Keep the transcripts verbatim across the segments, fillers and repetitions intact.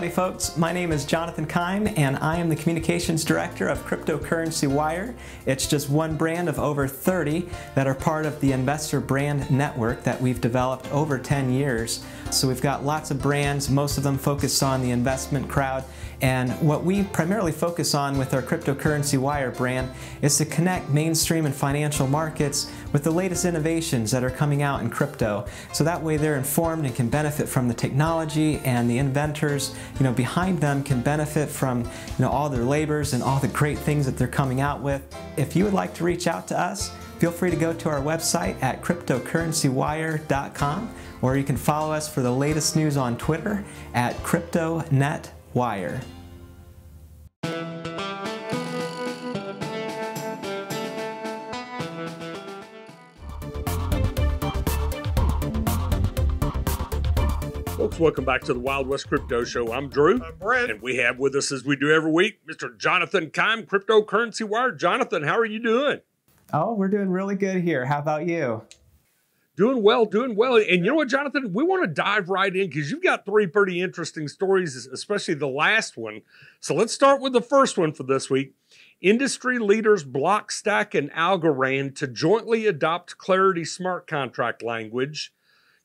Howdy folks, my name is Jonathan Keim and I am the Communications Director of CryptoCurrencyWire. It's just one brand of over thirty that are part of the Investor Brand Network that we've developed over ten years. So we've got lots of brands, most of them focused on the investment crowd, and what we primarily focus on with our CryptoCurrencyWire brand is to connect mainstream and financial markets with the latest innovations that are coming out in crypto. So that way they're informed and can benefit from the technology, and the inventors you know, behind them can benefit from you know, all their labors and all the great things that they're coming out with. If you would like to reach out to us, feel free to go to our website at cryptocurrencywire dot com, or you can follow us for the latest news on Twitter at CryptoNetWire. Folks, welcome back to the Wild West Crypto Show. I'm Drew. I'm Brett. And we have with us, as we do every week, Mister Jonathan Keim, CryptoCurrencyWire. Jonathan, how are you doing? Oh, we're doing really good here. How about you? Doing well, doing well. And you know what, Jonathan? We want to dive right in because you've got three pretty interesting stories, especially the last one. So let's start with the first one for this week. Industry leaders Blockstack and Algorand to jointly adopt Clarity smart contract language.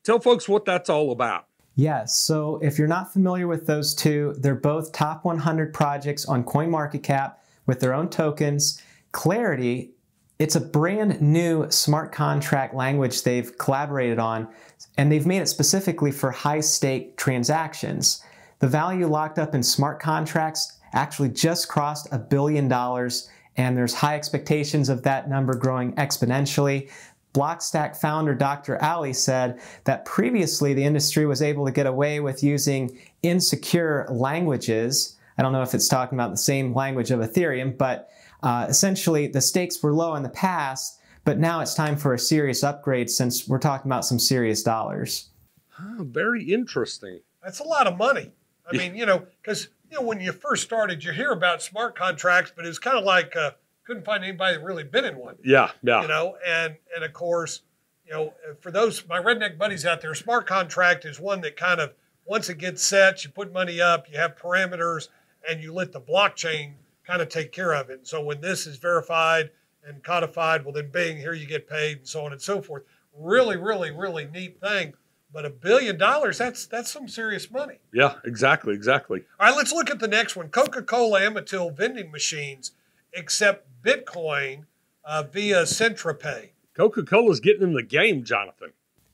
Tell folks what that's all about. Yes, so if you're not familiar with those two, they're both top one hundred projects on CoinMarketCap with their own tokens. Clarity, it's a brand new smart contract language they've collaborated on, and they've made it specifically for high-stake transactions. The value locked up in smart contracts actually just crossed a billion dollars, and there's high expectations of that number growing exponentially. Blockstack founder Doctor Ali said that previously the industry was able to get away with using insecure languages. I don't know if it's talking about the same language of Ethereum, but uh, essentially the stakes were low in the past, but now it's time for a serious upgrade since we're talking about some serious dollars. Oh, very interesting. That's a lot of money. I yeah. mean, you know, because you know, when you first started, you hear about smart contracts, but it's kind of like uh, couldn't find anybody that really been in one. Yeah, yeah. You know, and and of course, you know, for those my redneck buddies out there, smart contract is one that kind of once it gets set, you put money up, you have parameters, and you let the blockchain kind of take care of it. And so when this is verified and codified, well then bing, here you get paid, and so on and so forth. Really, really, really neat thing. But a billion dollars, that's that's some serious money. Yeah, exactly, exactly. All right, let's look at the next one. Coca-Cola Amatil vending machines accept Bitcoin uh, via Centra Pay. Coca-Cola's getting in the game, Jonathan.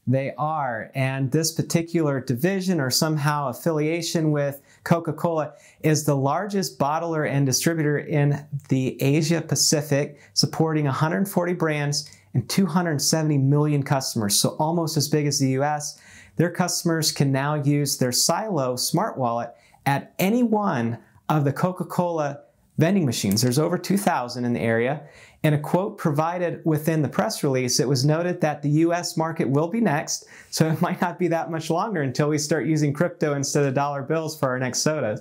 They are, and this particular division or somehow affiliation with Coca-Cola is the largest bottler and distributor in the Asia Pacific, supporting one hundred forty brands and two hundred seventy million customers, so almost as big as the U S. Their customers can now use their Silo smart wallet at any one of the Coca-Cola vending machines. There's over two thousand in the area. In a quote provided within the press release, it was noted that the U S market will be next, so it might not be that much longer until we start using crypto instead of dollar bills for our next sodas.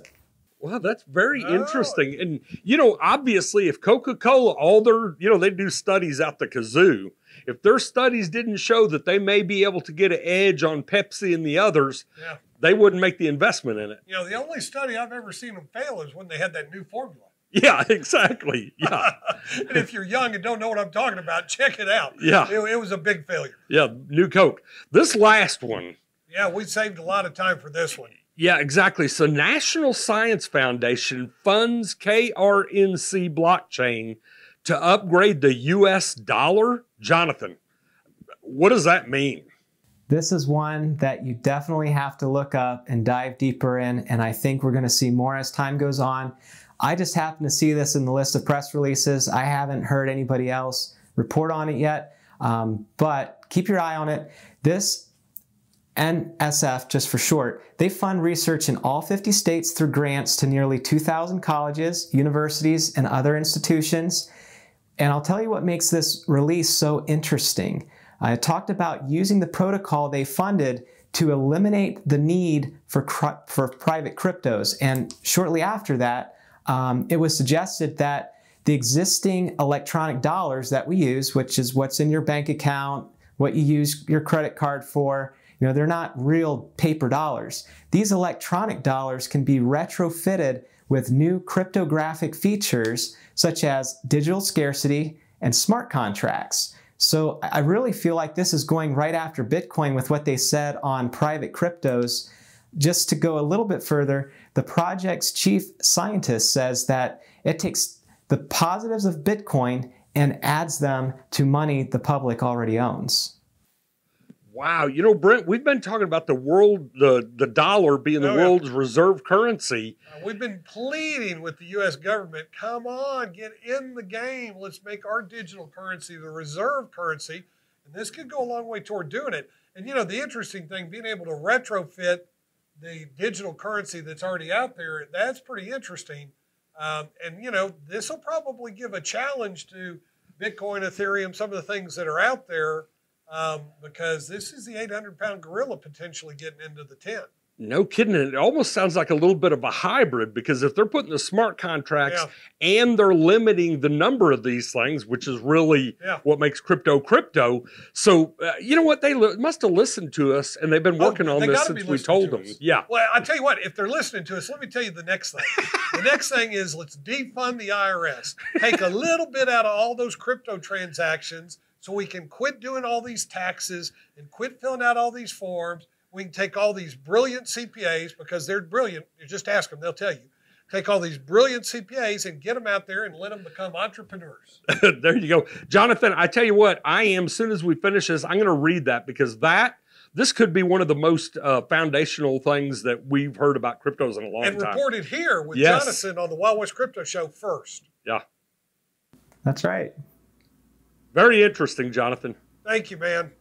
Wow, that's very oh. interesting. And, you know, obviously, if Coca-Cola, all their, you know, they do studies out the kazoo. If their studies didn't show that they may be able to get an edge on Pepsi and the others, yeah. they wouldn't make the investment in it. You know, the only study I've ever seen them fail is when they had that new formula. Yeah, exactly. Yeah. And if you're young and don't know what I'm talking about, check it out. Yeah. It, it was a big failure. Yeah, new Coke. This last one. Yeah, we saved a lot of time for this one. Yeah, exactly. So National Science Foundation funds K R N C blockchain to upgrade the U S dollar. Jonathan, what does that mean? This is one that you definitely have to look up and dive deeper in, and I think we're going to see more as time goes on. I just happened to see this in the list of press releases. I haven't heard anybody else report on it yet, um, but keep your eye on it. This, N S F just for short, they fund research in all fifty states through grants to nearly two thousand colleges, universities, and other institutions. And I'll tell you what makes this release so interesting. I talked about using the protocol they funded to eliminate the need for, for private cryptos, and shortly after that, Um, it was suggested that the existing electronic dollars that we use, which is what's in your bank account, what you use your credit card for, You know, they're not real paper dollars. These electronic dollars can be retrofitted with new cryptographic features such as digital scarcity and smart contracts. So I really feel like this is going right after Bitcoin with what they said on private cryptos. Just to go a little bit further, the project's chief scientist says that it takes the positives of Bitcoin and adds them to money the public already owns. Wow. You know, Brent, we've been talking about the world, the, the dollar being the oh, world's yeah. reserve currency. Uh, we've been pleading with the U S government, come on, get in the game. Let's make our digital currency the reserve currency. And this could go a long way toward doing it. And, you know, the interesting thing, being able to retrofit the digital currency that's already out there, that's pretty interesting. Um, and, you know, this will probably give a challenge to Bitcoin, Ethereum, some of the things that are out there, um, because this is the eight hundred pound gorilla potentially getting into the tent. No kidding. It almost sounds like a little bit of a hybrid, because if they're putting the smart contracts yeah. and they're limiting the number of these things, which is really yeah. what makes crypto crypto. So, uh, you know what? They must have listened to us, and they've been working oh, on this since we told them. Us. Yeah. Well, I'll tell you what, if they're listening to us, let me tell you the next thing. The next thing is, let's defund the I R S, take a little bit out of all those crypto transactions so we can quit doing all these taxes and quit filling out all these forms. We can take all these brilliant C P As, because they're brilliant. You just ask them, they'll tell you. Take all these brilliant C P As and get them out there and let them become entrepreneurs. There you go. Jonathan, I tell you what, I am, as soon as we finish this, I'm going to read that, because that, this could be one of the most uh, foundational things that we've heard about cryptos in a long time. And reported time. here with yes. Jonathan on the Wild West Crypto Show first. Yeah. That's right. Very interesting, Jonathan. Thank you, man.